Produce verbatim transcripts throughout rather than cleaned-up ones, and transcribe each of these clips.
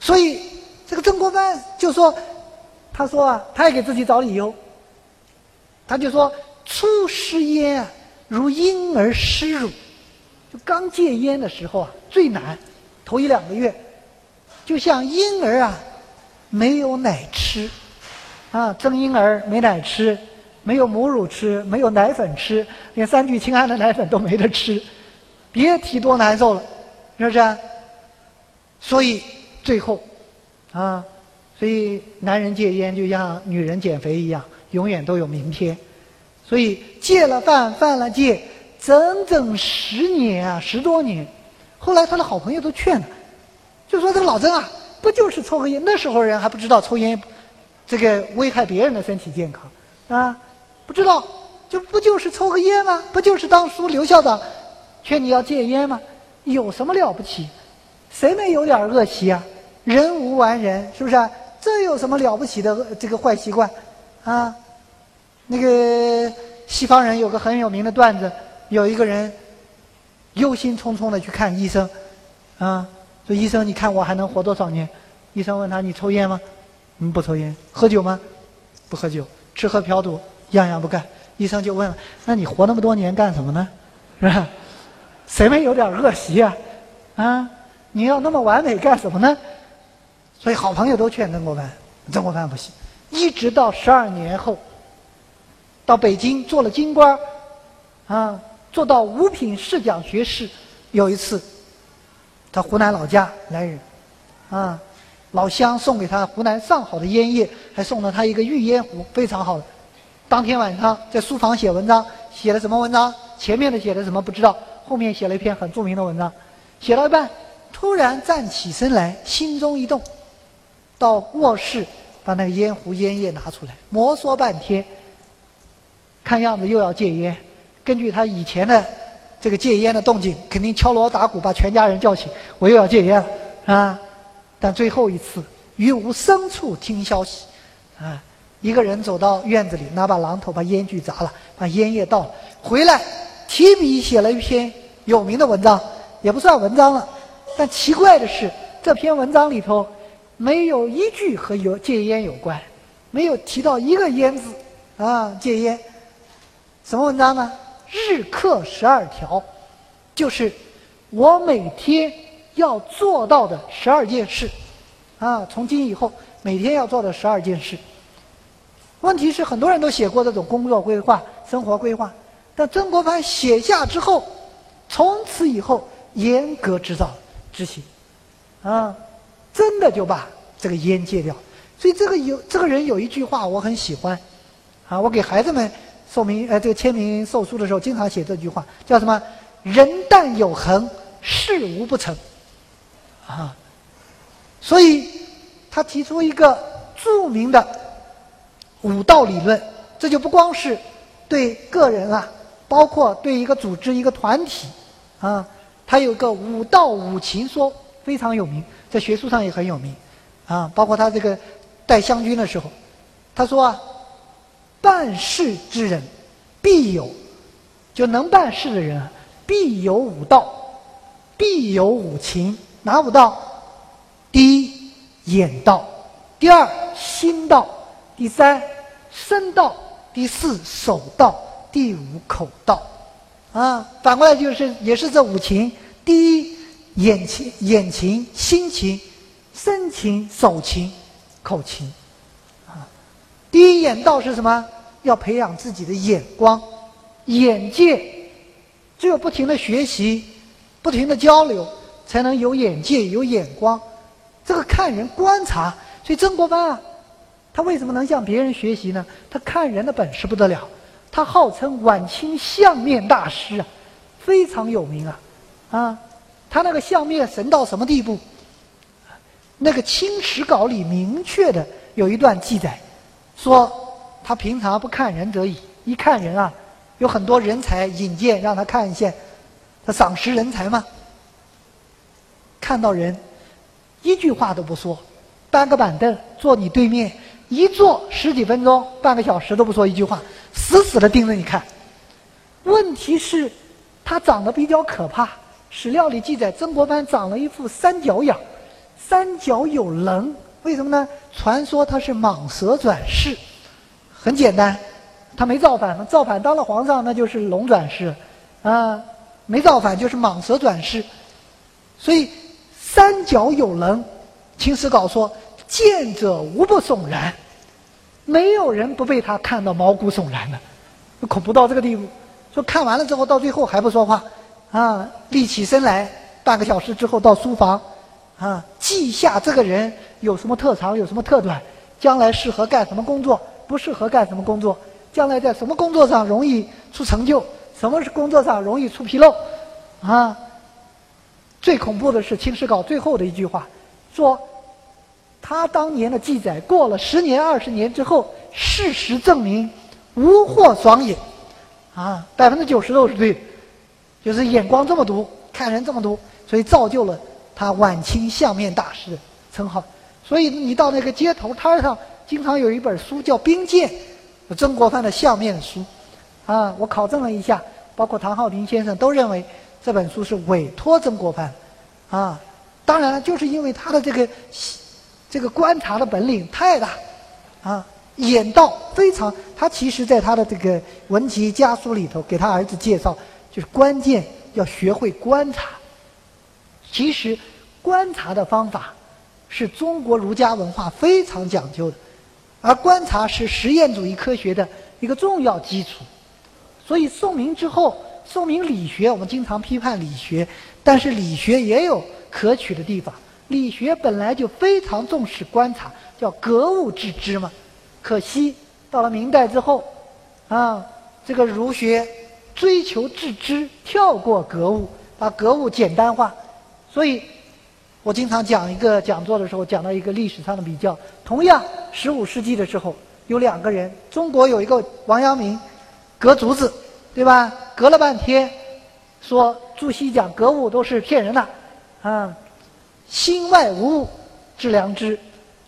所以这个曾国藩就说，他说啊，他也给自己找理由，他就说初食烟啊，如婴儿吃乳，就刚戒烟的时候啊最难，头一两个月，就像婴儿啊没有奶吃，啊，曾婴儿没奶吃，没有母乳吃，没有奶粉吃，连三聚氰胺的奶粉都没得吃，别提多难受了，是不是啊？所以最后，啊，所以男人戒烟就像女人减肥一样，永远都有明天。所以戒了犯，犯了戒，整整十年啊，十多年。后来他的好朋友都劝他，就说这个老曾啊，不就是抽个烟？那时候人还不知道抽烟这个危害别人的身体健康啊，不知道，就不就是抽个烟吗？不就是当初刘校长劝你要戒烟吗？有什么了不起？谁没有点恶习啊？人无完人，是不是啊？这有什么了不起的这个坏习惯啊？那个西方人有个很有名的段子，有一个人忧心忡忡的去看医生，啊，说医生，你看我还能活多少年？医生问他，你抽烟吗？嗯，不抽烟。喝酒吗？不喝酒。吃喝嫖赌样样不干。医生就问了，那你活那么多年干什么呢？是吧？谁没有点恶习啊？啊，你要那么完美干什么呢？所以好朋友都劝曾国藩，曾国藩不行，一直到十二年后。到北京做了京官，啊，做到五品侍讲学士。有一次，他湖南老家来人，啊，老乡送给他湖南上好的烟叶，还送了他一个玉烟壶，非常好的。当天晚上在书房写文章，写了什么文章？前面的写的什么不知道，后面写了一篇很著名的文章。写到一半，突然站起身来，心中一动，到卧室把那个烟壶烟叶拿出来，摩挲半天。看样子又要戒烟，根据他以前的这个戒烟的动静，肯定敲锣打鼓把全家人叫醒，我又要戒烟了啊！但最后一次，于无声处听消息，啊，一个人走到院子里，拿把榔头把烟具砸了，把烟叶倒了，回来提笔写了一篇有名的文章，也不算文章了。但奇怪的是，这篇文章里头没有一句和有戒烟有关，没有提到一个烟字啊，戒烟。什么文章呢？日课十二条，就是我每天要做到的十二件事，啊，从今以后每天要做的十二件事。问题是很多人都写过这种工作规划、生活规划，但曾国藩写下之后，从此以后严格执照执行，啊，真的就把这个烟戒掉。所以这个有这个人有一句话我很喜欢，啊，我给孩子们。授名呃，这个签名授书的时候，经常写这句话，叫什么？人但有恒，事无不成，啊，所以他提出一个著名的五道理论，这就不光是对个人啊，包括对一个组织、一个团体啊，他有个五道五情说，非常有名，在学术上也很有名啊，包括他这个带湘军的时候，他说啊。办事之人必有，就能办事的人必有五道，必有五情。哪五道？第一，眼道；第二，心道；第三，身道；第四，手道；第五，口道。啊，反过来就是也是这五情：第一，眼情、眼情、心情、身情、手情、口情。第一眼道是什么？要培养自己的眼光、眼界，只有不停的学习、不停的交流，才能有眼界、有眼光。这个看人观察，所以曾国藩啊，他为什么能向别人学习呢？他看人的本事不得了，他号称晚清相面大师啊，非常有名啊。啊，他那个相面神到什么地步？那个《清史稿》里明确的有一段记载。说他平常不看人得已，一看人啊，有很多人才引荐让他看一下，他赏识人才嘛。看到人，一句话都不说，搬个板凳坐你对面，一坐十几分钟、半个小时都不说一句话，死死的盯着你看。问题是，他长得比较可怕。史料里记载，曾国藩长了一副三角眼，三角有棱，为什么呢？传说他是蟒蛇转世，很简单，他没造反嘛，造反当了皇上那就是龙转世，啊，没造反就是蟒蛇转世，所以三角有棱，秦史稿说见者无不悚然，没有人不被他看到毛骨悚然的，恐怖到这个地步。说看完了之后到最后还不说话，啊，立起身来，半个小时之后到书房。啊，记下这个人有什么特长，有什么特短，将来适合干什么工作，不适合干什么工作，将来在什么工作上容易出成就，什么工作上容易出纰漏，啊！最恐怖的是《秦史稿》最后的一句话，说他当年的记载，过了十年、二十年之后，事实证明无祸爽也，啊，百分之九十都是对的，就是眼光这么毒，看人这么毒，所以造就了。他晚清相面大师称号，所以你到那个街头摊上，经常有一本书叫《兵谏》，曾国藩的相面书，啊，我考证了一下，包括唐浩庭先生都认为这本书是委托曾国藩，啊，当然了，就是因为他的这个这个观察的本领太大，啊，眼道非常，他其实在他的这个文集家书里头给他儿子介绍，就是关键要学会观察。其实，观察的方法是中国儒家文化非常讲究的，而观察是实验主义科学的一个重要基础。所以，宋明之后，宋明理学我们经常批判理学，但是理学也有可取的地方。理学本来就非常重视观察，叫格物致知嘛。可惜到了明代之后，啊，这个儒学追求致知，跳过格物，把格物简单化。所以，我经常讲一个讲座的时候，讲到一个历史上的比较。同样，十五世纪的时候，有两个人，中国有一个王阳明，革竹子，对吧？革了半天，说朱熹讲格物都是骗人的，啊，心外无物致良知。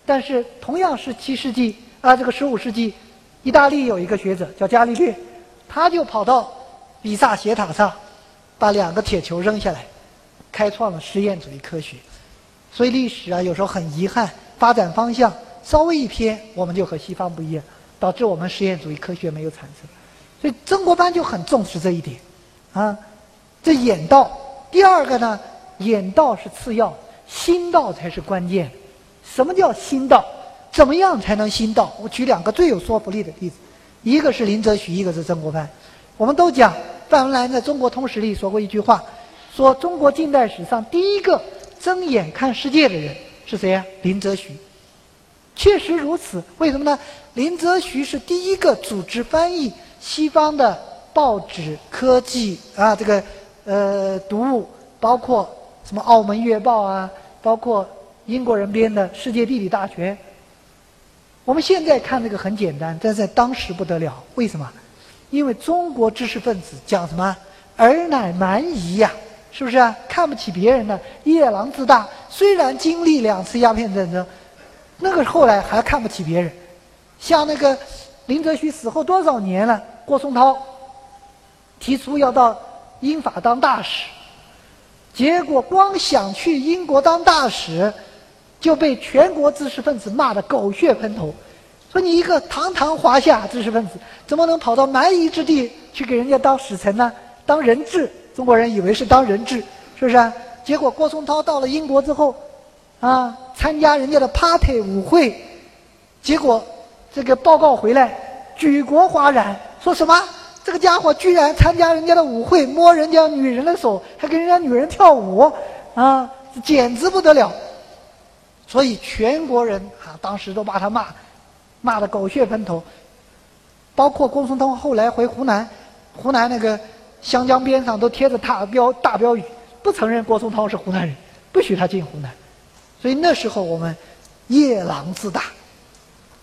但是，同样是七世纪啊，这个十五世纪，意大利有一个学者叫伽利略，他就跑到比萨斜塔上，把两个铁球扔下来。开创了实验主义科学，所以历史啊有时候很遗憾，发展方向稍微一偏，我们就和西方不一样，导致我们实验主义科学没有产生。所以曾国藩就很重视这一点，啊，这眼道。第二个呢，眼道是次要，心道才是关键。什么叫心道？怎么样才能心道？我举两个最有说服力的例子，一个是林则徐，一个是曾国藩。我们都讲范文澜在《中国通史》里说过一句话。说中国近代史上第一个睁眼看世界的人是谁呀、啊？林则徐。确实如此，为什么呢？林则徐是第一个组织翻译西方的报纸、科技啊，这个呃读物，包括什么《澳门月报》啊，包括英国人编的《世界地理大全》。我们现在看这个很简单，但在当时不得了。为什么？因为中国知识分子讲什么“尔乃蛮夷”呀。是不是啊？看不起别人呢，夜郎自大。虽然经历两次鸦片战争，那个后来还看不起别人。像那个林则徐死后多少年了，郭松涛提出要到英法当大使，结果光想去英国当大使，就被全国知识分子骂得狗血喷头。说你一个堂堂华夏知识分子，怎么能跑到蛮夷之地去给人家当使臣呢？当人质？中国人以为是当人质，是不是啊？结果郭松涛到了英国之后，啊，参加人家的 party 舞会，结果这个报告回来，举国哗然，说什么这个家伙居然参加人家的舞会，摸人家女人的手，还跟人家女人跳舞，啊，简直不得了。所以全国人啊，当时都把他骂，骂得狗血喷头。包括郭松涛后来回湖南，湖南那个。湘江边上都贴着大标大标语，不承认郭松涛是湖南人，不许他进湖南。所以那时候我们夜郎自大，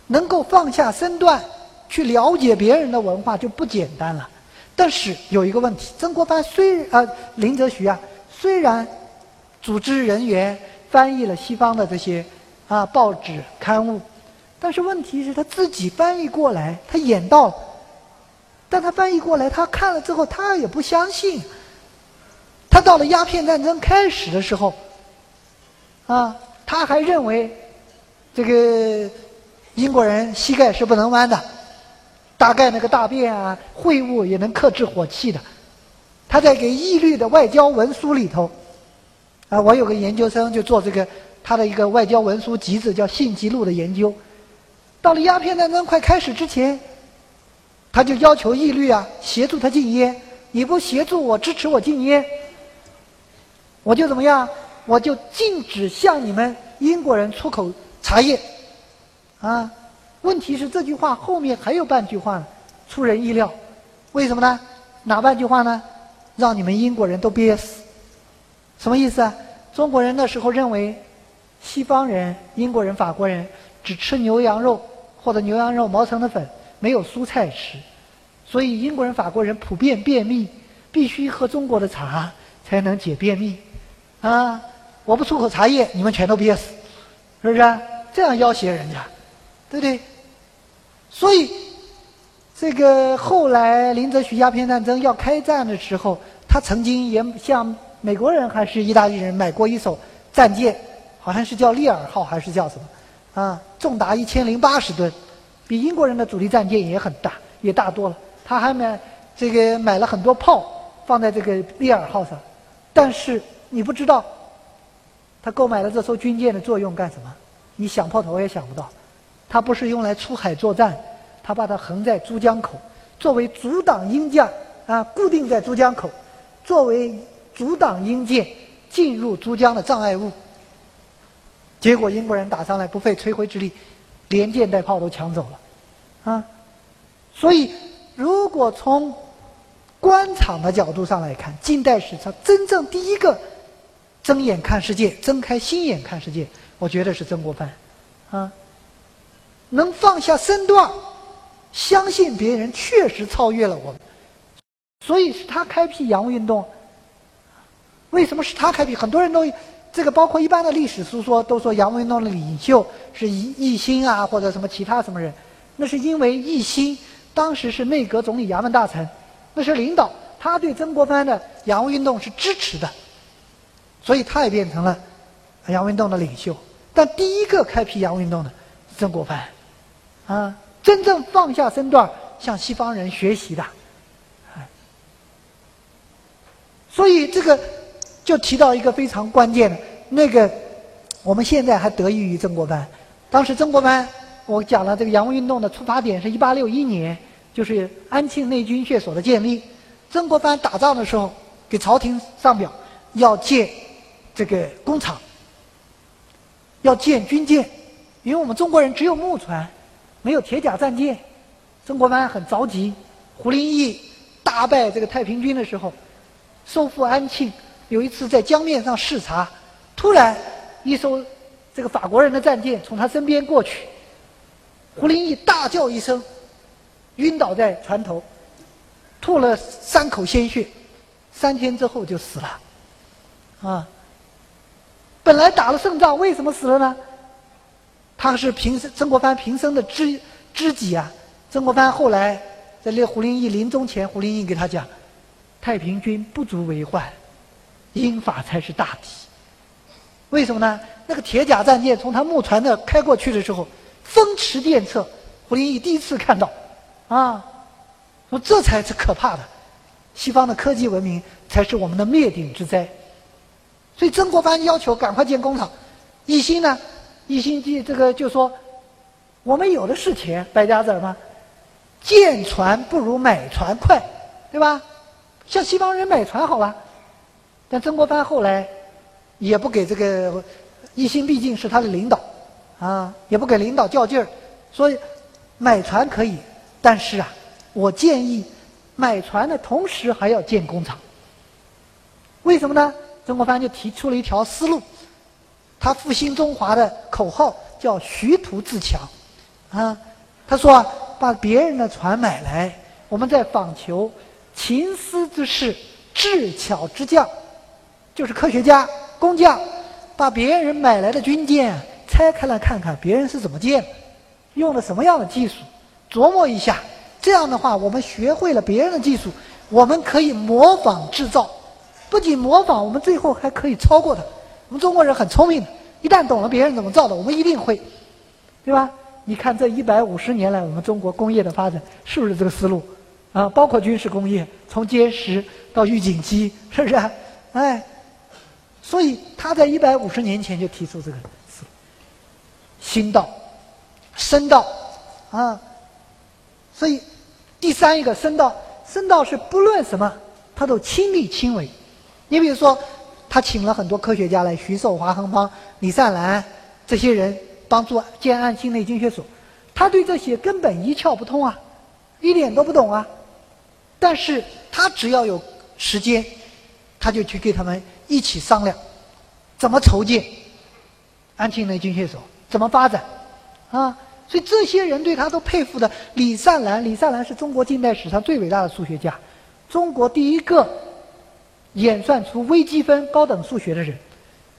能够放下身段去了解别人的文化就不简单了。但是有一个问题，曾国藩虽啊、呃、林则徐啊，虽然组织人员翻译了西方的这些啊报纸刊物，但是问题是他自己翻译过来，他演到。但他翻译过来，他看了之后，他也不相信。他到了鸦片战争开始的时候，啊，他还认为这个英国人膝盖是不能弯的，大概那个大便啊秽物也能克制火气的。他在给义律的外交文书里头啊，我有个研究生就做这个他的一个外交文书集子叫《信集录》的研究，到了鸦片战争快开始之前，他就要求义律啊协助他禁烟，你不协助我支持我禁烟，我就怎么样，我就禁止向你们英国人出口茶叶啊。问题是这句话后面还有半句话呢，出人意料，为什么呢？哪半句话呢？让你们英国人都憋死。什么意思啊？中国人那时候认为西方人英国人法国人只吃牛羊肉或者牛羊肉磨成的粉，没有蔬菜吃，所以英国人法国人普遍便秘，必须喝中国的茶才能解便秘啊！我不出口茶叶你们全都憋死，是不是、啊、这样要挟人家，对不对？所以这个后来林则徐鸦片战争要开战的时候，他曾经也向美国人还是意大利人买过一艘战舰，好像是叫利尔号还是叫什么啊，重达一千零八十吨，比英国人的主力战舰也很大，也大多了。他还买这个买了很多炮放在这个利尔号上，但是你不知道他购买了这艘军舰的作用干什么，你想破头也想不到。他不是用来出海作战，他把它横在珠江口，作为阻挡英舰啊，固定在珠江口，作为阻挡英舰进入珠江的障碍物。结果英国人打上来不费吹灰之力，连舰带炮都抢走了啊！所以如果从官场的角度上来看，近代史上真正第一个睁眼看世界、睁开心眼看世界，我觉得是曾国藩啊，能放下身段相信别人，确实超越了我们。所以是他开辟洋务运动。为什么是他开辟？很多人都这个包括一般的历史书说都说洋务运动的领袖是奕欣啊或者什么其他什么人，那是因为奕欣当时是内阁总理衙门大臣，那是领导，他对曾国藩的洋务运动是支持的，所以他也变成了洋务运动的领袖。但第一个开辟洋务运动的是曾国藩啊，真正放下身段向西方人学习的、啊、所以这个就提到一个非常关键的那个，我们现在还得益于曾国藩。当时曾国藩，我讲了这个洋务运动的出发点是一八六一年，就是安庆内军血所的建立。曾国藩打仗的时候给朝廷上表要建这个工厂，要建军舰，因为我们中国人只有木船没有铁甲战舰。曾国藩很着急，胡林翼大败这个太平军的时候收复安庆，有一次在江面上视察，突然一艘这个法国人的战舰从他身边过去，胡林翼大叫一声，晕倒在船头，吐了三口鲜血，三天之后就死了。啊，本来打了胜仗，为什么死了呢？他是平生曾国藩平生的知知己啊。曾国藩后来在那胡林翼临终前，胡林翼给他讲：“太平军不足为患。”英法才是大敌。为什么呢？那个铁甲战舰从他木船那开过去的时候，风驰电掣，胡林翼第一次看到啊，说这才是可怕的，西方的科技文明才是我们的灭顶之灾。所以曾国藩要求赶快建工厂。奕欣呢，奕欣就这个就说，我们有的是钱，败家子吗？建船不如买船快，对吧？向西方人买船好了。但曾国藩后来也不给这个，奕欣毕竟是他的领导啊，也不给领导较劲儿，所以买船可以，但是啊，我建议买船的同时还要建工厂。为什么呢？曾国藩就提出了一条思路，他复兴中华的口号叫徐图自强啊。他说啊，把别人的船买来，我们再仿求勤思之士、智巧之匠，就是科学家、工匠，把别人买来的军舰拆开来看看别人是怎么建的，用了什么样的技术，琢磨一下。这样的话，我们学会了别人的技术，我们可以模仿制造，不仅模仿，我们最后还可以超过他。我们中国人很聪明的，一旦懂了别人怎么造的，我们一定会，对吧？你看这一百五十年来，我们中国工业的发展是不是这个思路？啊，包括军事工业，从歼十到预警机，是不是、啊？哎，所以他在一百五十年前就提出这个思路，心道、身道啊。所以第三一个身道，身道是不论什么他都亲力亲为。你比如说，他请了很多科学家来，徐寿、华恒邦、李善兰这些人帮助建案境内经学所，他对这些根本一窍不通啊，一点都不懂啊。但是他只要有时间，他就去跟他们一起商量，怎么筹建安庆内经学所，怎么发展啊。所以这些人对他都佩服的。李善兰，李善兰是中国近代史上最伟大的数学家，中国第一个演算出微积分高等数学的人，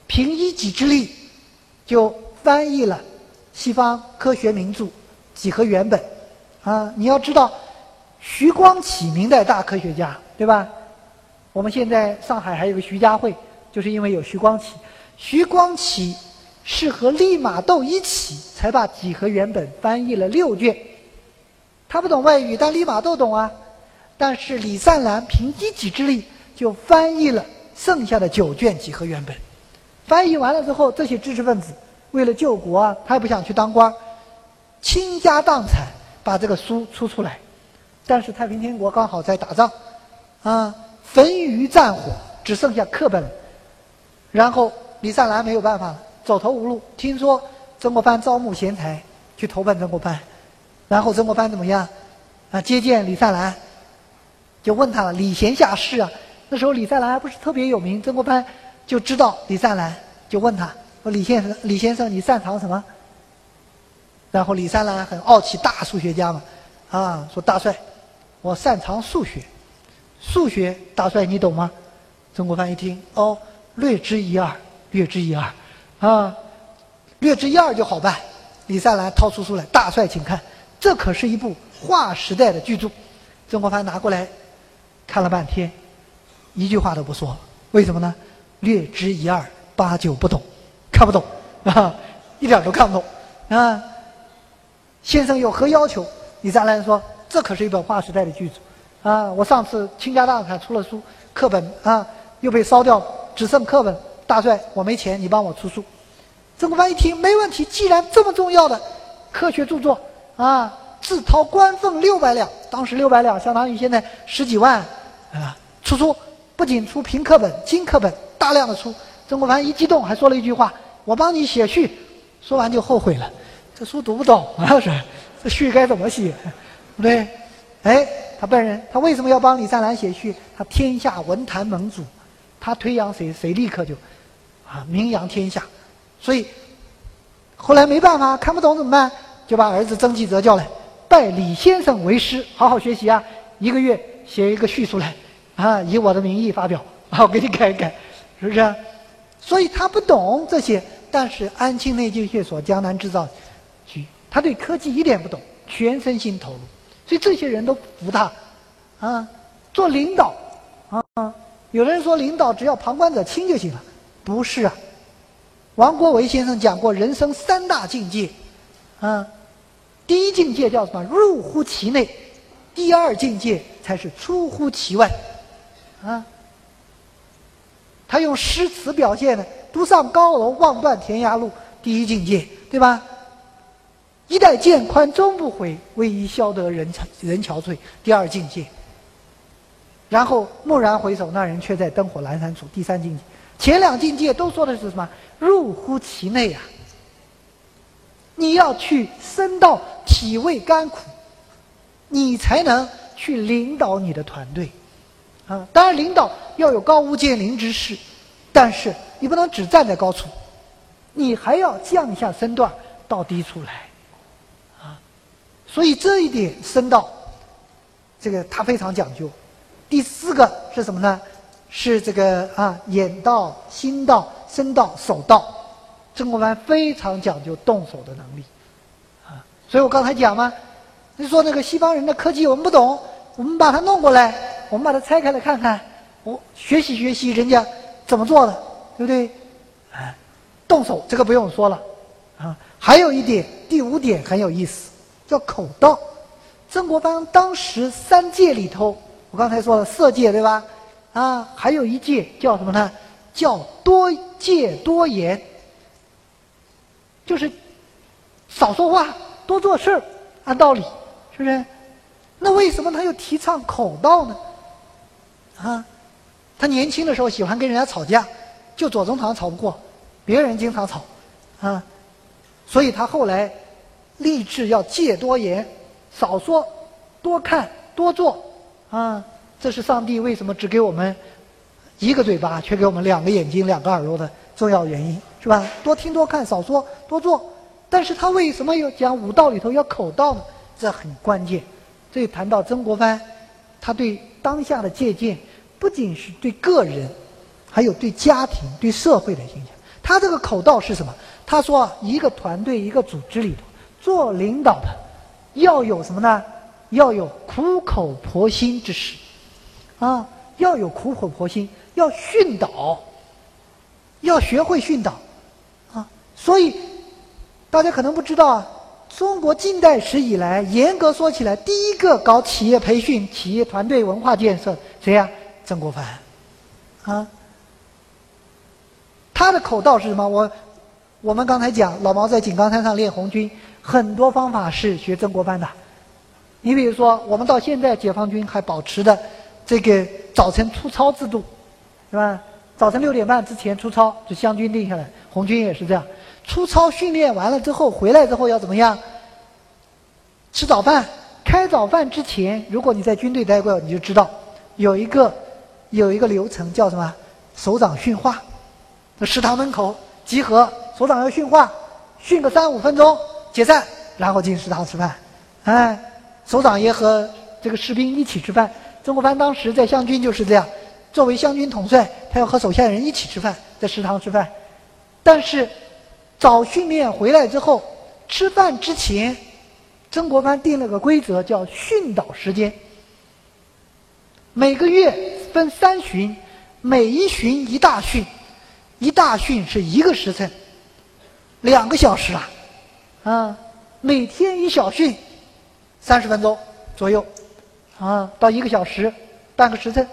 凭一己之力就翻译了西方科学名著《几何原本》啊！你要知道，徐光启明代大科学家，对吧？我们现在上海还有个徐家汇，就是因为有徐光启。徐光启是和利玛窦一起才把《几何原本》翻译了六卷。他不懂外语，但利玛窦懂啊。但是李善兰凭一己之力就翻译了剩下的九卷《几何原本》。翻译完了之后，这些知识分子为了救国啊，他也不想去当官，倾家荡产把这个书出出来。但是太平天国刚好在打仗啊，焚于战火，只剩下课本了。然后李善兰没有办法了，走投无路，听说曾国藩招募贤才，去投奔曾国藩。然后曾国藩怎么样啊？接见李善兰，就问他了，礼贤下士啊。那时候李善兰还不是特别有名，曾国藩就知道李善兰，就问他说：“李先生，李先生，你擅长什么？”然后李善兰很傲气，大数学家嘛，啊，说：“大帅，我擅长数学，数学大帅你懂吗？”曾国藩一听，哦，略知一二，略知一二，啊，略知一二就好办。李善兰掏出书来，大帅请看，这可是一部划时代的巨著。曾国藩拿过来看了半天，一句话都不说，为什么呢？略知一二，八九不懂。看不懂啊，一点都看不懂啊！先生有何要求？李善兰说：“这可是一本划时代的巨著啊！我上次倾家荡产出了书，课本啊又被烧掉，只剩课本。大帅，我没钱，你帮我出书。”曾国藩一听，没问题，既然这么重要的科学著作啊，自掏官俸六百两，当时六百两相当于现在十几万啊，出书不仅出评课本、精课本，大量的出。曾国藩一激动，还说了一句话：“我帮你写序。”说完就后悔了，这书读不懂啊，是这序该怎么写？对，哎，他笨人，他为什么要帮李善兰写序？他天下文坛盟主，他推扬谁，谁立刻就啊名扬天下。所以后来没办法，看不懂怎么办？就把儿子曾纪泽叫来，拜李先生为师，好好学习啊！一个月写一个序出来啊，以我的名义发表啊，我给你改一改，是不是啊？所以他不懂这些，但是安庆内经学所、江南制造局，他对科技一点不懂，全身心投入，所以这些人都服他，啊，做领导，啊，有人说领导只要旁观者清就行了，不是啊。王国维先生讲过人生三大境界，啊，第一境界叫什么？入乎其内，第二境界才是出乎其外，啊。他用诗词表现的“独上高楼，望断天涯路”，第一境界，对吧？“衣带渐宽终不悔，为伊消得人人憔悴”，第二境界。然后蓦然回首，那人却在灯火阑珊处，第三境界。前两境界都说的是什么？入乎其内啊！你要去深到体味甘苦，你才能去领导你的团队。啊，当然领导要有高屋建瓴之势，但是你不能只站在高处，你还要降下身段到低处来，啊，所以这一点身道，这个他非常讲究。第四个是什么呢？是这个啊，眼道、心道、身道、手道。曾国藩非常讲究动手的能力，啊，所以我刚才讲嘛，你说那个西方人的科技我们不懂，我们把它弄过来。我们把它拆开来看看，我学习学习人家怎么做的，对不对？哎，动手，这个不用说了啊。还有一点，第五点很有意思，叫口道。曾国藩当时三戒里头，我刚才说了色戒对吧？啊，还有一戒叫什么呢？叫多戒多言，就是少说话，多做事儿。按道理是不是？那为什么他又提倡口道呢？啊，他年轻的时候喜欢跟人家吵架，就左宗棠吵不过，别人经常吵，啊，所以他后来立志要戒多言，少说，多看，多做，啊，这是上帝为什么只给我们一个嘴巴，却给我们两个眼睛、两个耳朵的重要原因，是吧？多听、多看、少说、多做。但是他为什么要讲五道里头要口道呢？这很关键。所以谈到曾国藩，他对当下的借鉴，不仅是对个人，还有对家庭、对社会的影响。他这个口道是什么？他说啊，一个团队、一个组织里头，做领导的要有什么呢？要有苦口婆心之实，啊，要有苦口婆心，要训导，要学会训导，啊，所以。大家可能不知道啊，中国近代史以来，严格说起来，第一个搞企业培训、企业团队文化建设，谁呀？曾国藩，啊，他的口道是什么？我我们刚才讲，老毛在井冈山上练红军，很多方法是学曾国藩的。你比如说，我们到现在解放军还保持的这个早晨出操制度，是吧？早晨六点半之前出操，就湘军定下来，红军也是这样。出操训练完了之后，回来之后要怎么样？吃早饭。开早饭之前，如果你在军队待过，你就知道有一个有一个流程叫什么？首长训话。食堂门口集合，首长要训话，训个三五分钟，解散，然后进食堂吃饭。哎，首长也和这个士兵一起吃饭。曾国藩当时在湘军就是这样，作为湘军统帅，他要和手下人一起吃饭，在食堂吃饭，但是。早训练回来之后，吃饭之前，曾国藩定了个规则，叫训导时间。每个月分三巡，每一巡一大训，一大训是一个时辰，两个小时啊，啊，每天一小训，三十分钟左右，啊，到一个小时，半个时辰，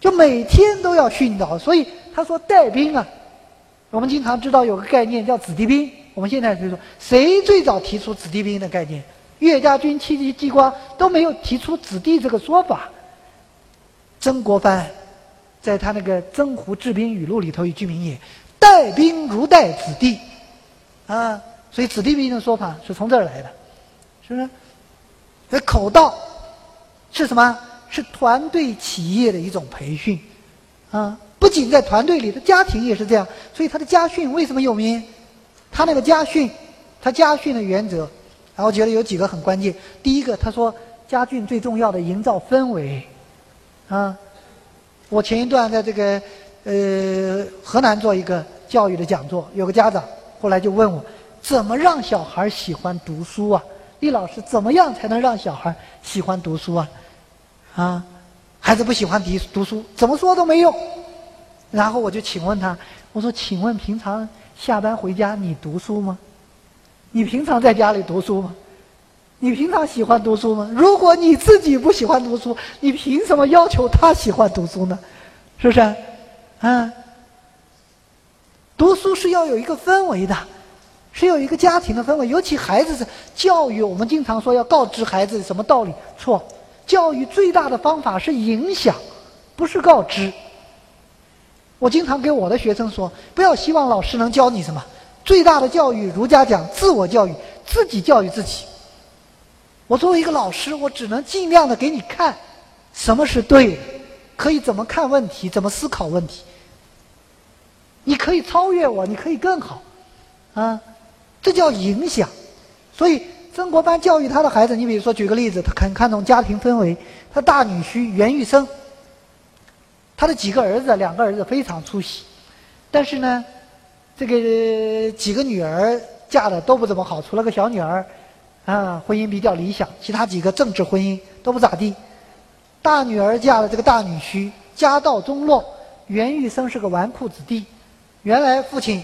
就每天都要训导。所以他说带兵啊。我们经常知道有个概念叫子弟兵，我们现在就说谁最早提出子弟兵的概念？岳家军、戚继季光都没有提出子弟这个说法。曾国藩在他那个《曾胡治兵语录》里头有句名言：“带兵如带子弟”，啊，所以子弟兵的说法是从这儿来的，是不是？那口道是什么？是团队企业的一种培训，啊。不仅在团队里，他家庭也是这样。所以他的家训为什么有名？他那个家训，他家训的原则，然后觉得有几个很关键。第一个，他说家训最重要的营造氛围，啊，我前一段在这个呃河南做一个教育的讲座，有个家长后来就问我，怎么让小孩喜欢读书啊？厉老师，怎么样才能让小孩喜欢读书啊？啊，孩子不喜欢读读书，怎么说都没用。然后我就请问他，我说：“请问平常下班回家你读书吗？你平常在家里读书吗？你平常喜欢读书吗？如果你自己不喜欢读书，你凭什么要求他喜欢读书呢？是不是？嗯，读书是要有一个氛围的，是有一个家庭的氛围。尤其孩子是教育，我们经常说要告知孩子什么道理，错。教育最大的方法是影响，不是告知。”我经常给我的学生说，不要希望老师能教你什么，最大的教育，儒家讲自我教育，自己教育自己。我作为一个老师，我只能尽量的给你看什么是对的，可以怎么看问题，怎么思考问题。你可以超越我，你可以更好，啊，这叫影响。所以曾国藩教育他的孩子，你比如说举个例子，他很看重家庭氛围。他大女婿袁玉生，他的几个儿子，两个儿子非常出息，但是呢，这个几个女儿嫁的都不怎么好，除了个小女儿，啊，婚姻比较理想，其他几个政治婚姻都不咋地。大女儿嫁了这个大女婿，家道中落。袁玉生是个纨绔子弟，原来父亲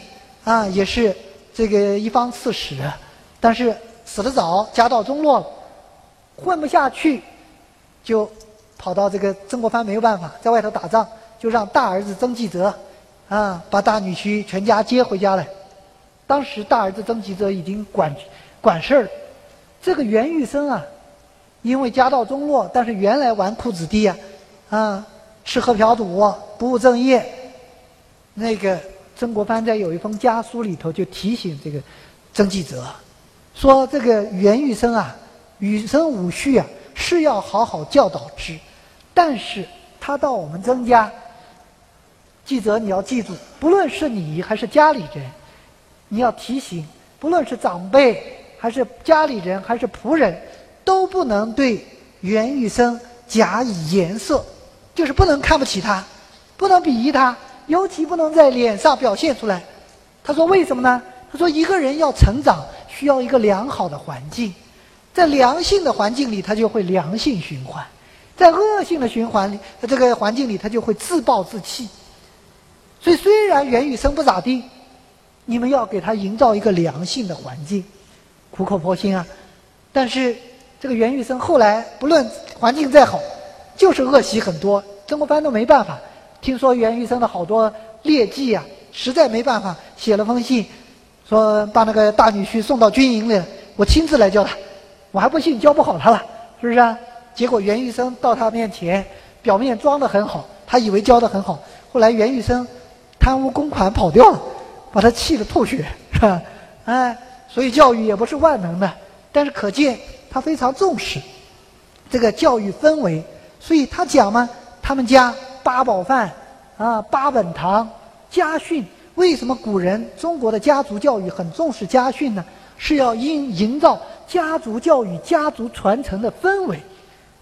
啊，也是这个一方刺史，但是死得早，家道中落了，混不下去，就跑到这个曾国藩没有办法，在外头打仗，就让大儿子曾纪泽啊把大女婿全家接回家来。当时大儿子曾纪泽已经管管事儿，这个袁玉生啊，因为家道中落，但是原来纨绔子弟啊，啊吃喝嫖赌，不务正业。那个曾国藩在有一封家书里头就提醒这个曾纪泽，说这个袁玉生啊，与生武婿啊是要好好教导之，但是他到我们曾家，纪泽你要记住，不论是你还是家里人，你要提醒，不论是长辈还是家里人还是仆人，都不能对袁玉生假以颜色，就是不能看不起他，不能鄙夷他。尤其不能在脸上表现出来。他说为什么呢？他说一个人要成长，需要一个良好的环境，在良性的环境里，他就会良性循环；在恶性的循环里，这个环境里，他就会自暴自弃。所以，虽然袁宇生不咋地，你们要给他营造一个良性的环境，苦口婆心啊。但是，这个袁宇生后来不论环境再好，就是恶习很多，曾国藩都没办法。听说袁玉生的好多劣迹啊，实在没办法，写了封信，说把那个大女婿送到军营里，我亲自来教他，我还不信教不好他了，是不是啊？结果袁玉生到他面前，表面装得很好，他以为教得很好，后来袁玉生贪污公款跑掉了，把他气得吐血，是吧？哎，所以教育也不是万能的，但是可见他非常重视这个教育氛围，所以他讲嘛，他们家八宝饭啊，八本堂，家训。为什么古人中国的家族教育很重视家训呢？是要营营造家族教育、家族传承的氛围。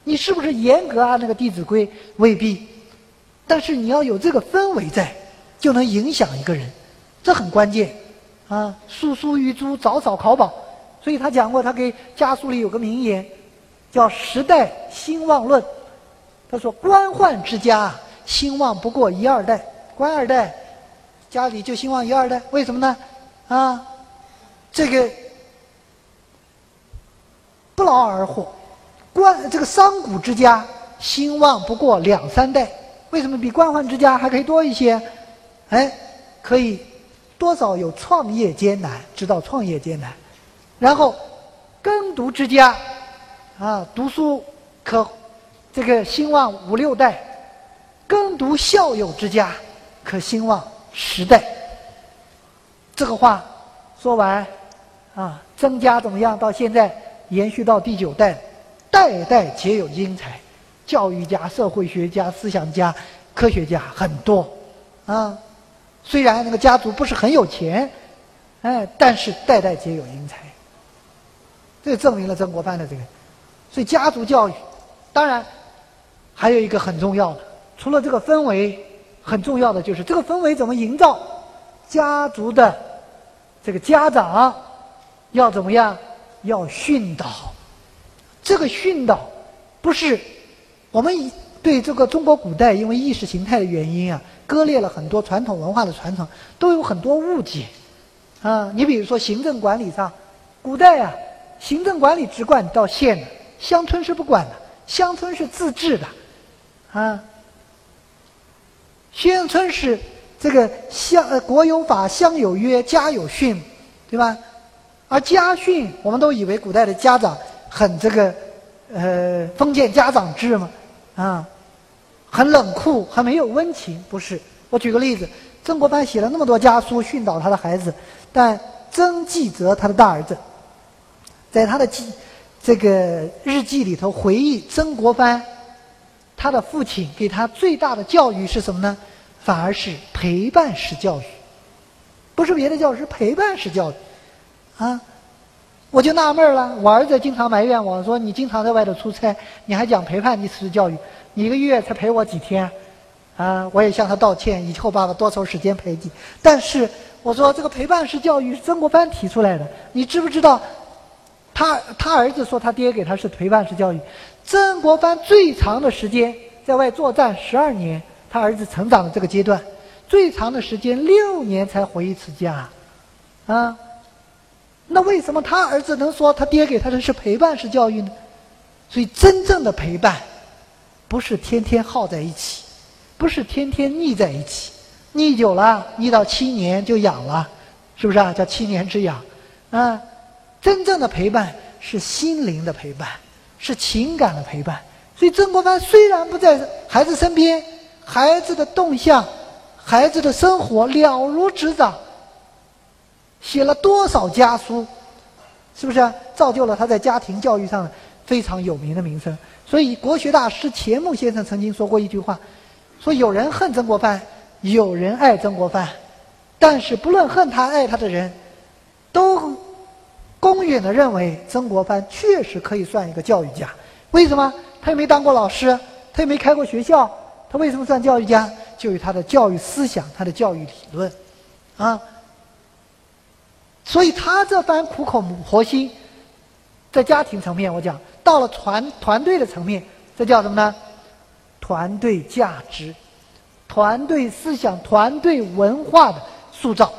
你是不是严格按那个《弟子规》？未必，但是你要有这个氛围在，就能影响一个人，这很关键啊！素书于诸，早早考榜。所以他讲过，他给家书里有个名言，叫“时代兴旺论”。他说：“官宦之家。”兴旺不过一二代，官二代家里就兴旺一二代，为什么呢？啊，这个不劳而获。官这个商贾之家兴旺不过两三代，为什么比官宦之家还可以多一些？哎，可以多少有创业艰难，知道创业艰难。然后耕读之家啊，读书可这个兴旺五六代。耕读校友之家，可兴旺十代。这个话说完，啊，曾家怎么样？到现在延续到第九代，代代皆有英才，教育家、社会学家、思想家、科学家很多，啊，虽然那个家族不是很有钱，哎，但是代代皆有英才，这证明了曾国藩的这个。所以家族教育，当然还有一个很重要的。除了这个氛围，很重要的就是这个氛围怎么营造？家族的这个家长要怎么样？要训导。这个训导不是我们对这个中国古代因为意识形态的原因啊，割裂了很多传统文化的传承，都有很多误解啊。你比如说行政管理上，古代啊，行政管理只管到县的，乡村是不管的，乡村是自治的啊。乡村是这个乡呃国有法，乡有约，家有训，对吧？而家训，我们都以为古代的家长很这个呃封建家长制嘛，啊，很冷酷，很没有温情。不是，我举个例子，曾国藩写了那么多家书训导他的孩子，但曾纪泽他的大儿子，在他的记这个日记里头回忆曾国藩。他的父亲给他最大的教育是什么呢？反而是陪伴式教育，不是别的教育，是陪伴式教育啊！我就纳闷了，我儿子经常埋怨我说：“你经常在外头出差，你还讲陪伴式教育，你一个月才陪我几天啊！”我也向他道歉，以后爸爸多抽时间陪你。但是我说，这个陪伴式教育是曾国藩提出来的，你知不知道？他他儿子说他爹给他是陪伴式教育。曾国藩最长的时间在外作战十二年，他儿子成长的这个阶段，最长的时间六年才回一次家，啊，那为什么他儿子能说他爹给他的是陪伴式教育呢？所以真正的陪伴不是天天耗在一起，不是天天腻在一起，腻久了腻到七年就痒了，是不是啊？叫七年之痒啊！真正的陪伴是心灵的陪伴，是情感的陪伴。所以曾国藩虽然不在孩子身边，孩子的动向、孩子的生活了如指掌，写了多少家书，是不是啊？造就了他在家庭教育上非常有名的名声。所以国学大师钱穆先生曾经说过一句话，说有人恨曾国藩，有人爱曾国藩，但是不论恨他爱他的人都公允地认为曾国藩确实可以算一个教育家。为什么？他也没当过老师，他也没开过学校，他为什么算教育家？就有他的教育思想，他的教育理论啊。所以他这番苦口婆心，在家庭层面我讲，到了团团队的层面，这叫什么呢？团队价值、团队思想、团队文化的塑造。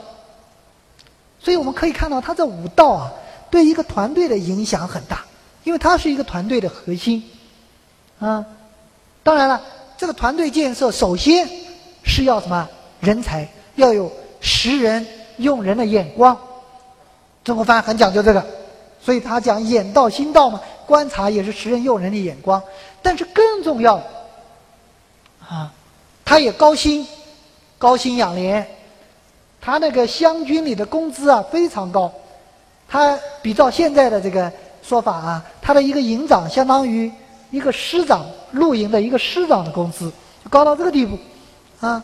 所以我们可以看到他这五道啊，对一个团队的影响很大，因为他是一个团队的核心啊。当然了，这个团队建设首先是要什么？人才，要有识人用人的眼光。曾国藩很讲究这个，所以他讲眼到心到嘛，观察也是识人用人的眼光。但是更重要啊，他也高薪，高薪养廉。他那个湘军里的工资啊非常高，他比照现在的这个说法啊，他的一个营长相当于一个师长，露营的一个师长的工资，就高到这个地步啊。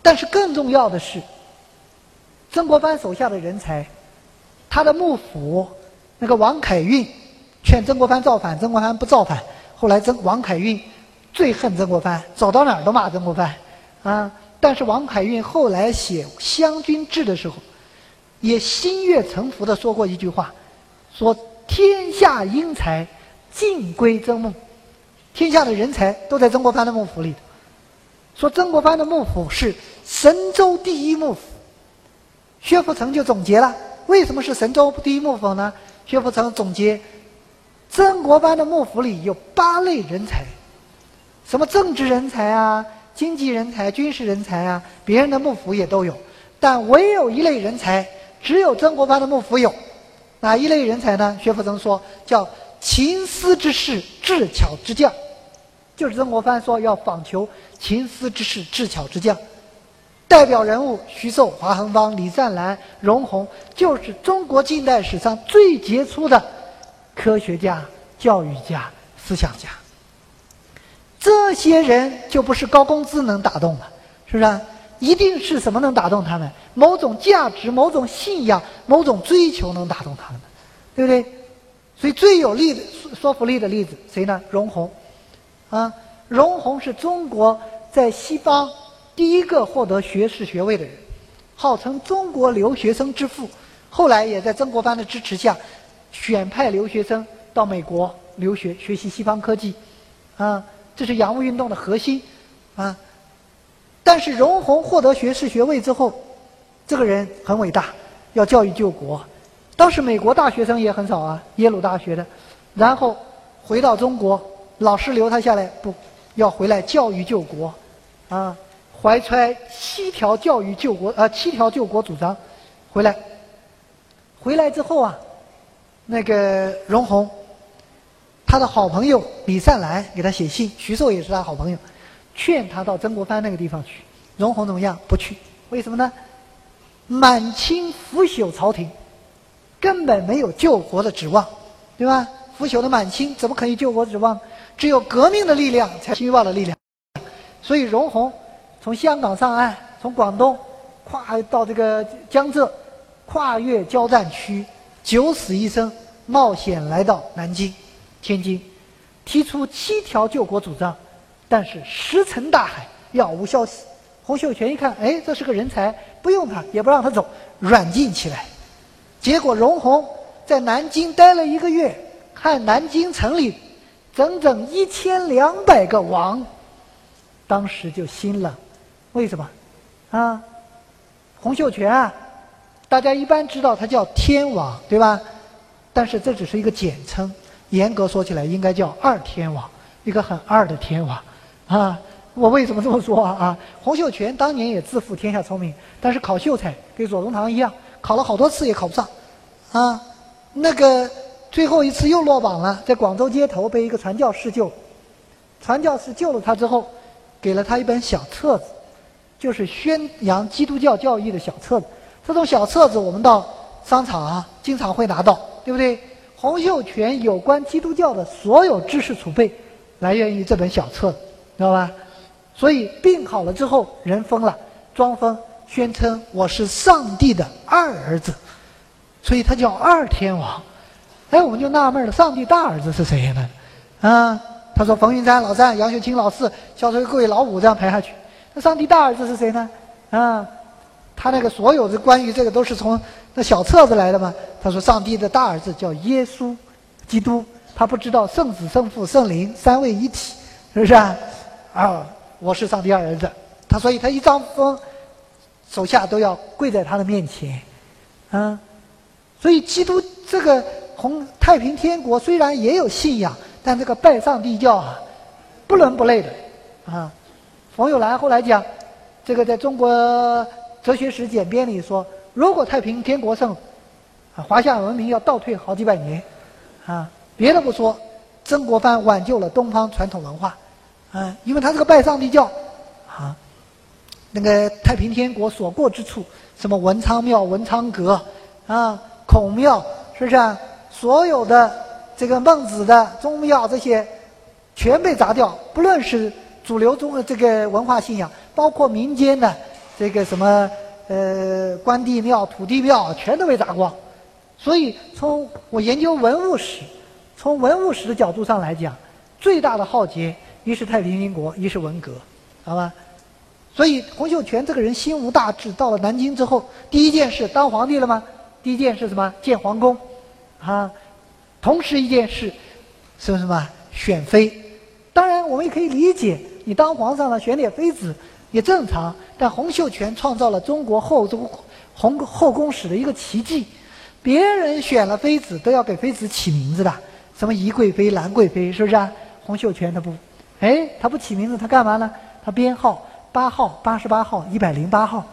但是更重要的是，曾国藩手下的人才，他的幕府那个王凯运劝曾国藩造反，曾国藩不造反，后来曾王凯运最恨曾国藩，走到哪儿都骂曾国藩啊。但是王凯运后来写《湘军志》的时候，也心悦诚服地说过一句话，说天下英才尽归曾幕，天下的人才都在曾国藩的幕府里。说曾国藩的幕府是神州第一幕府。薛福成就总结了，为什么是神州第一幕府呢？薛福成总结，曾国藩的幕府里有八类人才，什么政治人才啊、经济人才、军事人才啊，别人的幕府也都有，但唯有一类人才只有曾国藩的幕府有。哪一类人才呢？薛福成说叫勤思之士、智巧之将，就是曾国藩说要访求勤思之士、智巧之将。代表人物徐寿、华恒芳、李湛兰、容闳，就是中国近代史上最杰出的科学家、教育家、思想家。这些人就不是高工资能打动了，是不是？一定是什么能打动他们？某种价值、某种信仰、某种追求能打动他们，对不对？所以最有力的说服力的例子谁呢？容闳啊，容闳是中国在西方第一个获得学士学位的人，号称中国留学生之父。后来也在曾国藩的支持下，选派留学生到美国留学，学习西方科技啊。这是洋务运动的核心啊。但是容闳获得学士学位之后，这个人很伟大，要教育救国。当时美国大学生也很少啊，耶鲁大学的，然后回到中国，老师留他下来，不要回来教育救国啊，怀揣七条教育救国啊、呃、七条救国主张回来。回来之后啊，那个容闳他的好朋友李善兰给他写信，徐寿也是他好朋友，劝他到曾国藩那个地方去。容闳怎么样？不去。为什么呢？满清腐朽朝廷根本没有救国的指望，对吧？腐朽的满清怎么可以救国指望？只有革命的力量才希望的力量。所以容闳从香港上岸，从广东跨到这个江浙，跨越交战区，九死一生，冒险来到南京、天津，提出七条救国主张，但是石沉大海，杳无消息。洪秀全一看，哎，这是个人才，不用他，也不让他走，软禁起来。结果容闳在南京待了一个月，看南京城里整整一千两百个王，当时就心冷。为什么啊？洪秀全啊，大家一般知道它叫天网，对吧？但是这只是一个简称，严格说起来应该叫二天网，一个很二的天网啊。我为什么这么说啊？啊，洪秀全当年也自负天下聪明，但是考秀才跟左宗棠一样，考了好多次也考不上啊。那个最后一次又落榜了，在广州街头被一个传教士救了。传教士救了他之后，给了他一本小册子，就是宣扬基督教教义的小册子。这种小册子我们到商场啊经常会拿到，对不对？洪秀全有关基督教的所有知识储备来源于这本小册子，知道吧？所以病好了之后人疯了，装疯宣称我是上帝的二儿子，所以他叫二天王。哎，我们就纳闷了，上帝大儿子是谁呢？啊，他说冯云山、老三、杨秀清、老四、萧锤贵、老五，这样排下去。那上帝大儿子是谁呢？啊，他那个所有的关于这个都是从那小册子来的嘛。他说上帝的大儿子叫耶稣基督，他不知道圣子、圣父、圣灵三位一体，是不是啊？啊，我是上帝二儿子。他所以他一张风，手下都要跪在他的面前，啊，所以基督这个红太平天国虽然也有信仰，但这个拜上帝教啊，不伦不类的，啊。冯友兰后来讲，这个在中国哲学史简编里说，如果太平天国胜，啊，华夏文明要倒退好几百年，啊，别的不说，曾国藩挽救了东方传统文化，啊，因为他这个拜上帝教，啊，那个太平天国所过之处，什么文昌庙、文昌阁，啊，孔庙，是不是啊？所有的这个孟子的宗庙这些，全被砸掉，不论是主流中的这个文化信仰，包括民间的这个什么呃关帝庙、土地庙，全都被砸光。所以从我研究文物史，从文物史的角度上来讲，最大的浩劫一是太平天国，一是文革，好吧？所以洪秀全这个人心无大志，到了南京之后，第一件事当皇帝了吗？第一件事什么？建皇宫，啊，同时一件事是什么？选妃。当然，我们也可以理解。你当皇上了，选点妃子也正常。但洪秀全创造了中国后宫后后宫史的一个奇迹，别人选了妃子都要给妃子起名字的，什么宜贵妃、兰贵妃，是不是啊？洪秀全他不，哎，他不起名字，他干嘛呢？他编号八号、八十八号、一百零八号，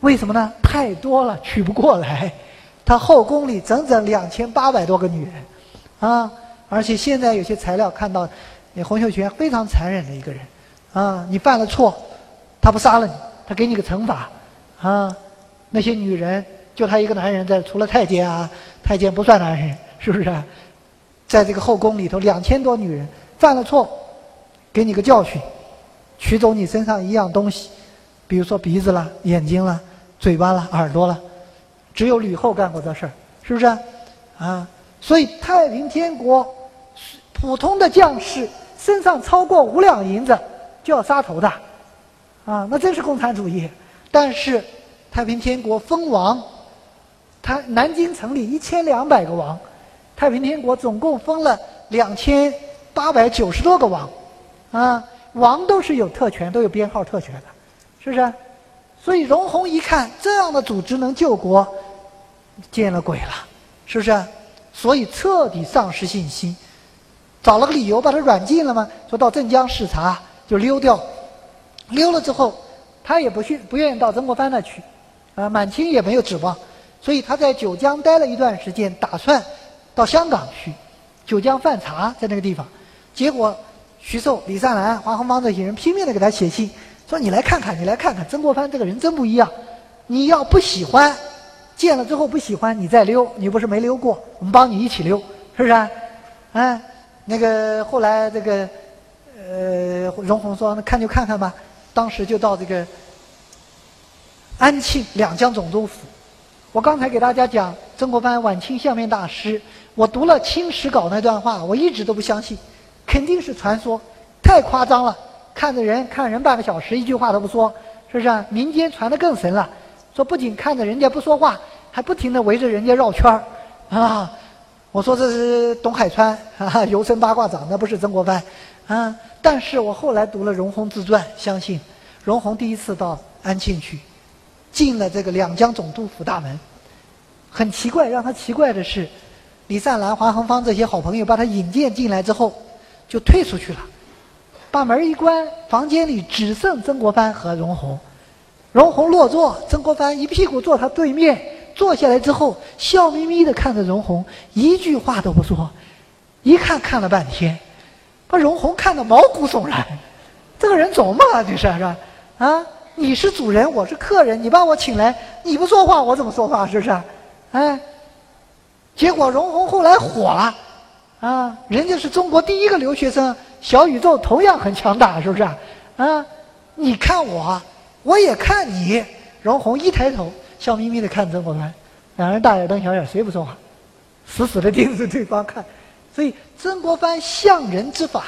为什么呢？太多了，取不过来。他后宫里整整两千八百多个女人，啊，而且现在有些材料看到。洪秀全非常残忍的一个人，啊，你犯了错，他不杀了你，他给你个惩罚，啊，那些女人就他一个男人在，除了太监啊，太监不算男人，是不是啊？在这个后宫里头，两千多女人犯了错，给你个教训，取走你身上一样东西，比如说鼻子啦、眼睛啦、嘴巴啦、耳朵啦，只有吕后干过这事儿，是不是啊？啊，所以太平天国普通的将士。身上超过五两银子就要杀头的，啊，那真是共产主义。但是太平天国封王，他南京城里一千两百个王，太平天国总共封了两千八百九十多个王，啊，王都是有特权，都有编号特权的，是不是？所以容闳一看这样的组织能救国，见了鬼了，是不是？所以彻底丧失信心。找了个理由把他软禁了嘛，说到镇江视察就溜掉，溜了之后他也不去，不愿意到曾国藩那去，啊，满清也没有指望，所以他在九江待了一段时间，打算到香港去，九江贩茶在那个地方。结果徐寿、李善兰、华鸿芳这些人拼命的给他写信，说你来看看，你来看看，曾国藩这个人真不一样，你要不喜欢，见了之后不喜欢，你再溜，你不是没溜过，我们帮你一起溜，是不是啊？哎。那个后来这个，呃，容闳说那看就看看吧，当时就到这个安庆两江总督府。我刚才给大家讲曾国藩晚清相面大师，我读了《清史稿》那段话，我一直都不相信，肯定是传说，太夸张了。看着人看人半个小时，一句话都不说，是不是啊？民间传的更神了，说不仅看着人家不说话，还不停的围着人家绕圈儿，啊。我说这是董海川啊，游身八卦掌，那不是曾国藩啊。但是我后来读了容闳自传，相信容闳第一次到安庆去，进了这个两江总督府大门。很奇怪，让他奇怪的是，李善兰、华恒芳这些好朋友把他引荐进来之后，就退出去了，把门一关，房间里只剩曾国藩和荣鸿。荣鸿落座，曾国藩一屁股坐他对面，坐下来之后，笑眯眯地看着荣鸿，一句话都不说，一看看了半天，把荣鸿看得毛骨悚然。这个人怎么了？这是是吧？啊，你是主人，我是客人，你把我请来，你不说话，我怎么说话？是不是？哎，结果荣鸿后来火了，啊，人家是中国第一个留学生，小宇宙同样很强大，是不是？啊，你看我，我也看你。荣鸿一抬头，笑眯眯的看曾国藩，两人大眼瞪小眼，谁不说话？死死的盯着对方看。所以曾国藩相人之法，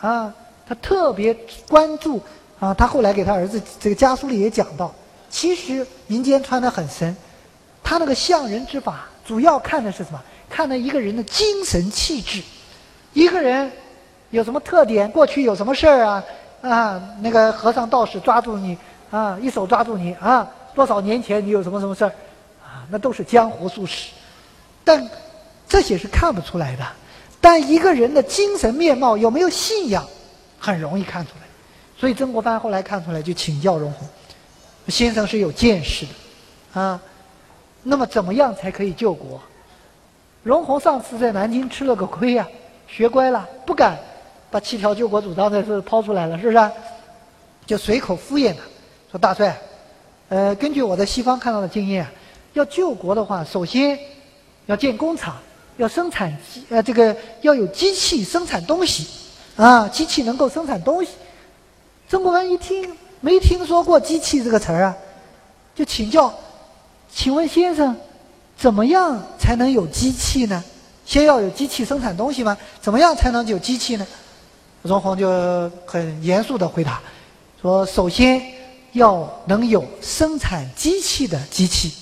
啊，他特别关注啊。他后来给他儿子这个家书里也讲到，其实民间穿得很深。他那个相人之法，主要看的是什么？看的一个人的精神气质，一个人有什么特点，过去有什么事儿啊啊，那个和尚道士抓住你啊，一手抓住你啊，多少年前你有什么什么事儿啊，那都是江湖术士，但这些是看不出来的。但一个人的精神面貌有没有信仰，很容易看出来。所以曾国藩后来看出来，就请教荣鸿，先生是有见识的啊。那么怎么样才可以救国？荣鸿上次在南京吃了个亏呀、啊，学乖了，不敢把七条救国主张的事抛出来了，是不是、啊？就随口敷衍他，说大帅，呃，根据我在西方看到的经验，要救国的话，首先要建工厂，要生产机，呃，这个要有机器生产东西，啊，机器能够生产东西。曾国藩一听，没听说过机器这个词儿啊，就请教。请问先生，怎么样才能有机器呢？先要有机器生产东西吗？怎么样才能有机器呢？荣鸿就很严肃地回答说：首先要能有生产机器的机器。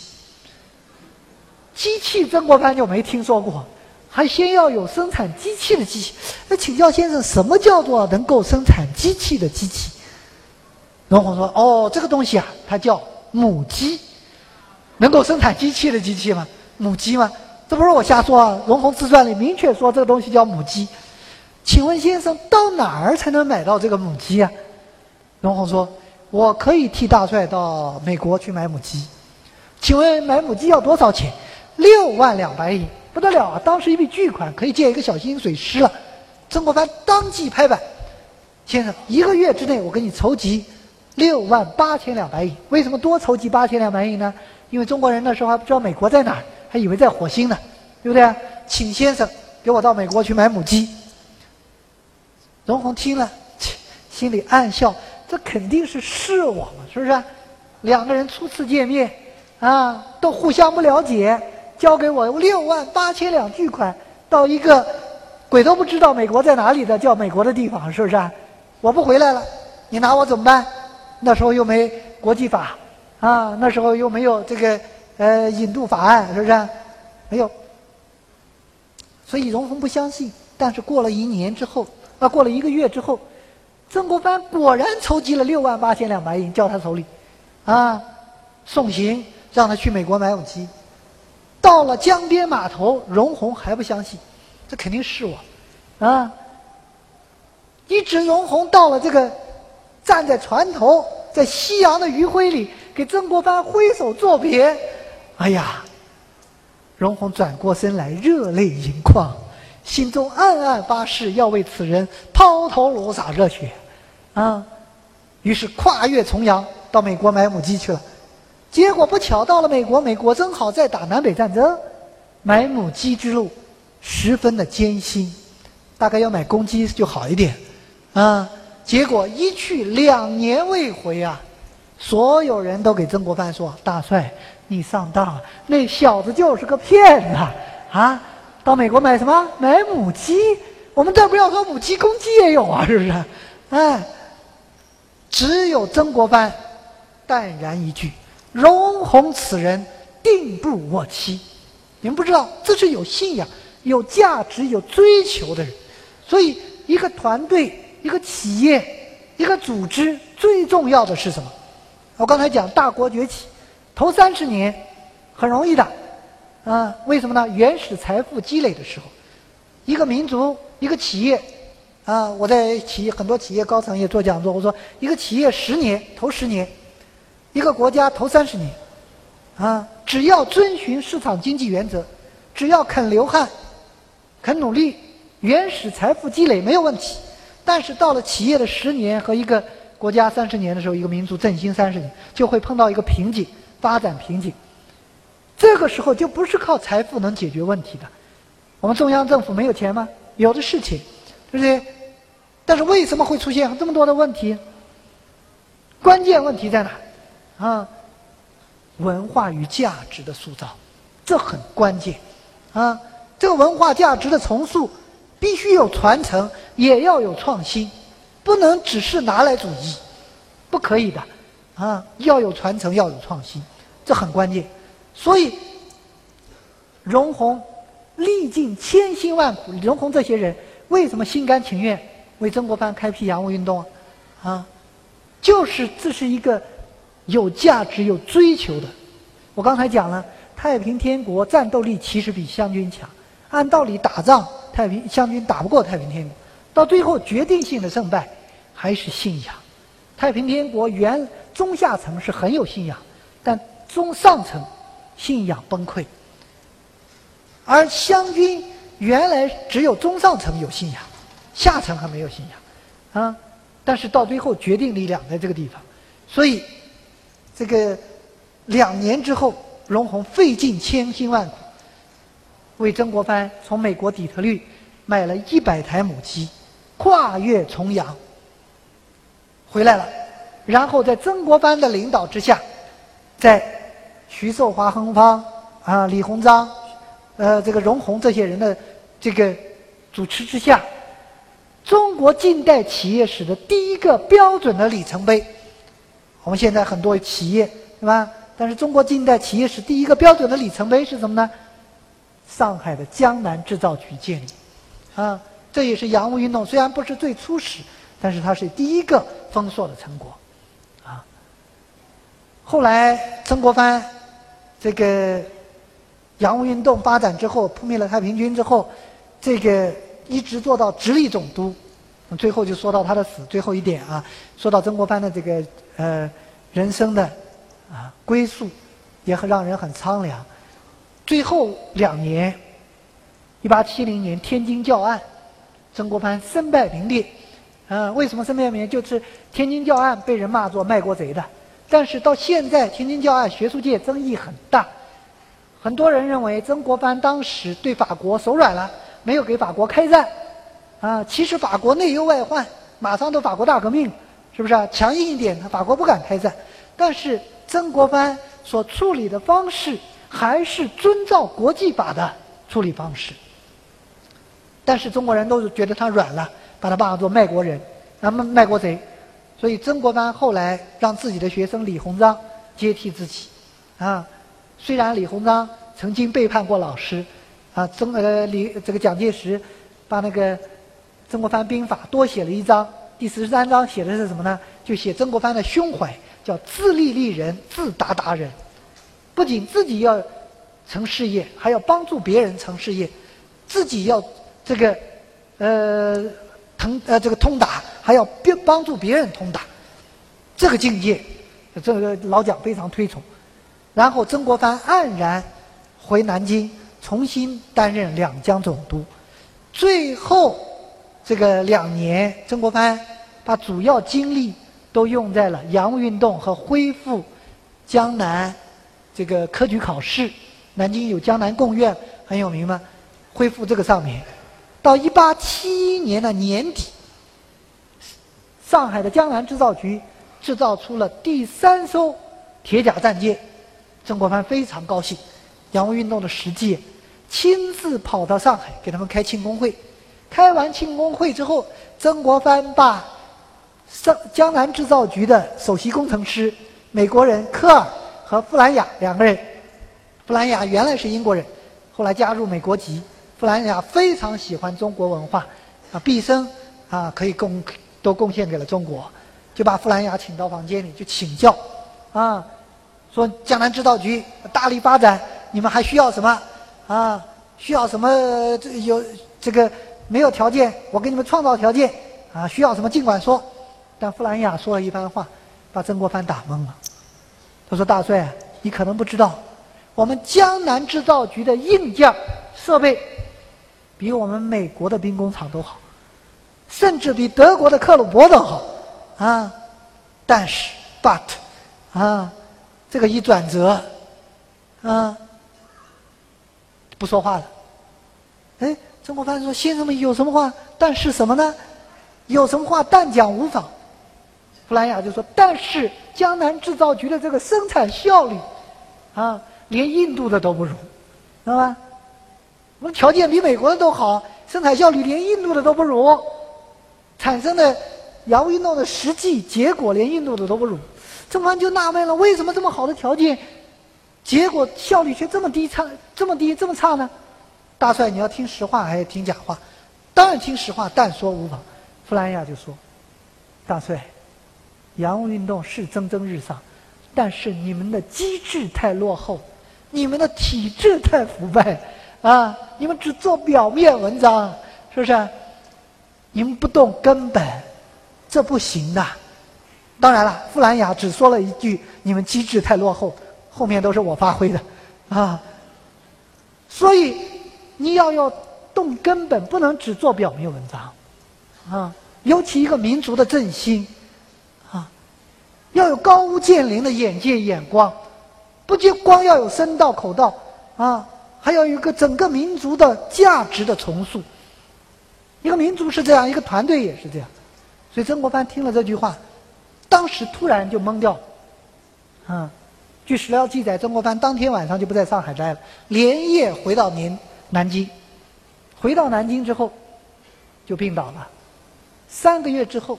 机器曾国藩就没听说过，还先要有生产机器的机器。那请教先生，什么叫做能够生产机器的机器？荣鸿说：哦，这个东西啊，它叫母鸡。能够生产机器的机器吗？母鸡吗？这不是我瞎说啊！荣鸿自传里明确说这个东西叫母鸡。请问先生，到哪儿才能买到这个母鸡啊？荣鸿说：我可以替大帅到美国去买母鸡。请问买母鸡要多少钱？六万两白银，不得了啊！当时一笔巨款，可以借一个小薪水师了。曾国藩当即拍板：先生，一个月之内我给你筹集六万八千两白银。为什么多筹集八千两白银呢？因为中国人那时候还不知道美国在哪儿，还以为在火星呢，对不对？请先生给我到美国去买母鸡。荣鸿听了，心里暗笑，这肯定是试我嘛，是不是？两个人初次见面，啊，都互相不了解，交给我六万八千两巨款，到一个鬼都不知道美国在哪里的叫美国的地方，是不是？我不回来了，你拿我怎么办？那时候又没国际法。啊，那时候又没有这个呃引渡法案，是不是？没有，所以荣鸿不相信。但是过了一年之后，啊，过了一个月之后，曾国藩果然筹集了六万八千两白银，交他手里，啊，送行让他去美国买母鸡。到了江边码头，荣鸿还不相信，这肯定是我，啊，一直荣鸿到了这个站在船头，在夕阳的余晖里。给曾国藩挥手作别，哎呀，荣鸿转过身来，热泪盈眶，心中暗暗发誓要为此人抛头颅洒热血，啊！于是跨越重洋到美国买母鸡去了。结果不巧到了美国，美国正好在打南北战争，买母鸡之路十分的艰辛，大概要买公鸡就好一点，啊！结果一去两年未回啊！所有人都给曾国藩说：“大帅，你上当了，那小子就是个骗子啊！到美国买什么？买母鸡？我们这不要说母鸡，公鸡也有啊，是不是？哎，只有曾国藩淡然一句：‘荣鸿此人定不我欺。’你们不知道，这是有信仰、有价值、有追求的人。所以，一个团队、一个企业、一个组织，最重要的是什么？”我刚才讲大国崛起，头三十年很容易的，啊，为什么呢？原始财富积累的时候，一个民族，一个企业，啊，我在企业很多企业高层也做讲座，我说一个企业十年头十年，一个国家头三十年，啊，只要遵循市场经济原则，只要肯流汗，肯努力，原始财富积累没有问题。但是到了企业的十年和一个国家三十年的时候，一个民族振兴三十年，就会碰到一个瓶颈，发展瓶颈。这个时候就不是靠财富能解决问题的。我们中央政府没有钱吗？有的是钱，对不对？但是为什么会出现这么多的问题？关键问题在哪？啊，文化与价值的塑造，这很关键。啊，这个文化价值的重塑必须有传承，也要有创新。不能只是拿来主义，不可以的，啊，要有传承，要有创新，这很关键。所以，容闳历尽千辛万苦，容闳这些人为什么心甘情愿为曾国藩开辟洋务运动啊？啊，就是这是一个有价值、有追求的。我刚才讲了，太平天国战斗力其实比湘军强，按道理打仗，太平湘军打不过太平天国。到最后决定性的胜败还是信仰。太平天国原中下层是很有信仰，但中上层信仰崩溃。而湘军原来只有中上层有信仰，下层还没有信仰啊。但是到最后决定力量在这个地方，所以这个两年之后，容闳费尽千辛万苦，为曾国藩从美国底特律买了一百台母鸡。跨越重洋回来了，然后在曾国藩的领导之下，在徐寿华、亨芳啊、李鸿章、呃这个容闳这些人的这个主持之下，中国近代企业史的第一个标准的里程碑。我们现在很多企业对吧？但是中国近代企业史第一个标准的里程碑是什么呢？上海的江南制造局建立。啊，这也是洋务运动，虽然不是最初始，但是它是第一个丰硕的成果，啊。后来曾国藩这个洋务运动发展之后，扑灭了太平军之后，这个一直做到直隶总督，最后就说到他的死。最后一点啊，说到曾国藩的这个呃人生的啊归宿，也很让人很苍凉。最后两年。一八七零年天津教案，曾国藩身败名裂，啊、呃，为什么身败名裂？就是天津教案被人骂作卖国贼的，但是到现在天津教案学术界争议很大，很多人认为曾国藩当时对法国手软了，没有给法国开战，啊、呃，其实法国内忧外患，马上都法国大革命，是不是啊？强硬一点，法国不敢开战，但是曾国藩所处理的方式还是遵照国际法的处理方式。但是中国人都是觉得他软了，把他骂作卖国人，啊，卖国贼。所以曾国藩后来让自己的学生李鸿章接替自己，啊，虽然李鸿章曾经背叛过老师，啊，曾呃李这个蒋介石把那个曾国藩兵法多写了一章，第十三章写的是什么呢？就写曾国藩的胸怀，叫自立立人，自达达人，不仅自己要成事业，还要帮助别人成事业，自己要。这个，呃，通呃这个通达，还要帮帮助别人通达，这个境界，这个老蒋非常推崇。然后曾国藩黯然回南京，重新担任两江总督。最后这个两年，曾国藩把主要精力都用在了洋务运动和恢复江南这个科举考试。南京有江南贡院，很有名嘛，恢复这个上面。到一八七一年的年底，上海的江南制造局制造出了第三艘铁甲战舰，曾国藩非常高兴，洋务运动的实际，亲自跑到上海给他们开庆功会。开完庆功会之后，曾国藩把上江南制造局的首席工程师美国人科尔和弗兰雅两个人，弗兰雅原来是英国人，后来加入美国籍。弗兰雅非常喜欢中国文化，啊，毕生啊可以贡都贡献给了中国，就把弗兰雅请到房间里，就请教，啊，说江南制造局大力发展，你们还需要什么啊？需要什么？这有这个没有条件，我给你们创造条件啊！需要什么尽管说。但傅兰雅说了一番话，把曾国藩打懵了。他说：“大帅，你可能不知道，我们江南制造局的硬件设备，比我们美国的兵工厂都好，甚至比德国的克虏伯都好啊！但是 ，but， 啊，这个一转折，啊。”不说话了。哎，曾国藩说：“先生们有什么话？但是什么呢？有什么话但讲无妨。”傅兰雅就说：“但是江南制造局的这个生产效率，啊，连印度的都不如，知道吧？我们条件比美国的都好，生产效率连印度的都不如，产生的洋务运动的实际结果连印度的都不如。”曾国藩就纳闷了：为什么这么好的条件？结果效率却这么低差，这么低，这么差呢？大帅，你要听实话还是听假话？当然听实话，但说无妨。傅兰雅就说：“大帅，洋务运动是蒸蒸日上，但是你们的机制太落后，你们的体制太腐败啊！你们只做表面文章，是不是？你们不动根本，这不行的。当然了，傅兰雅只说了一句：你们机制太落后。”后面都是我发挥的，啊，所以你要要动根本，不能只做表面文章，啊，尤其一个民族的振兴，啊，要有高屋建瓴的眼界眼光，不仅光要有身道口道，啊，还要有一个整个民族的价值的重塑。一个民族是这样，一个团队也是这样，所以曾国藩听了这句话，当时突然就懵掉了，啊。据史料记载，曾国藩当天晚上就不在上海待了，连夜回到南南京。回到南京之后，就病倒了。三个月之后，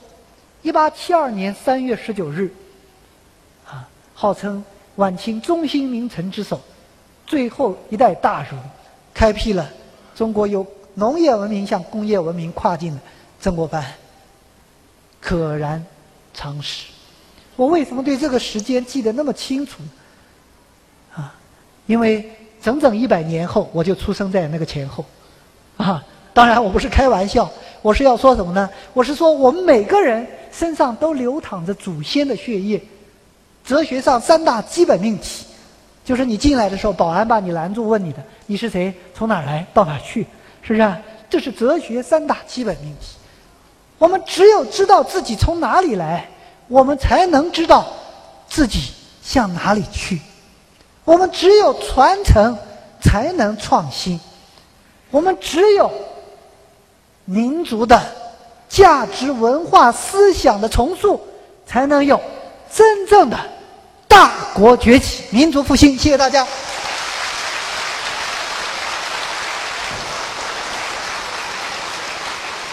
一八七二年三月十九日，啊，号称晚清中兴名臣之首，最后一代大儒，开辟了中国由农业文明向工业文明跨进的曾国藩，可然长识。我为什么对这个时间记得那么清楚呢？啊，因为整整一百年后，我就出生在那个前后，啊，当然我不是开玩笑，我是要说什么呢？我是说我们每个人身上都流淌着祖先的血液。哲学上三大基本命题，就是你进来的时候，保安把你拦住，问你的你是谁，从哪来，到哪去，是不是？这是哲学三大基本命题。我们只有知道自己从哪里来，我们才能知道自己向哪里去。我们只有传承才能创新，我们只有民族的价值文化思想的重塑，才能有真正的大国崛起、民族复兴。谢谢大家。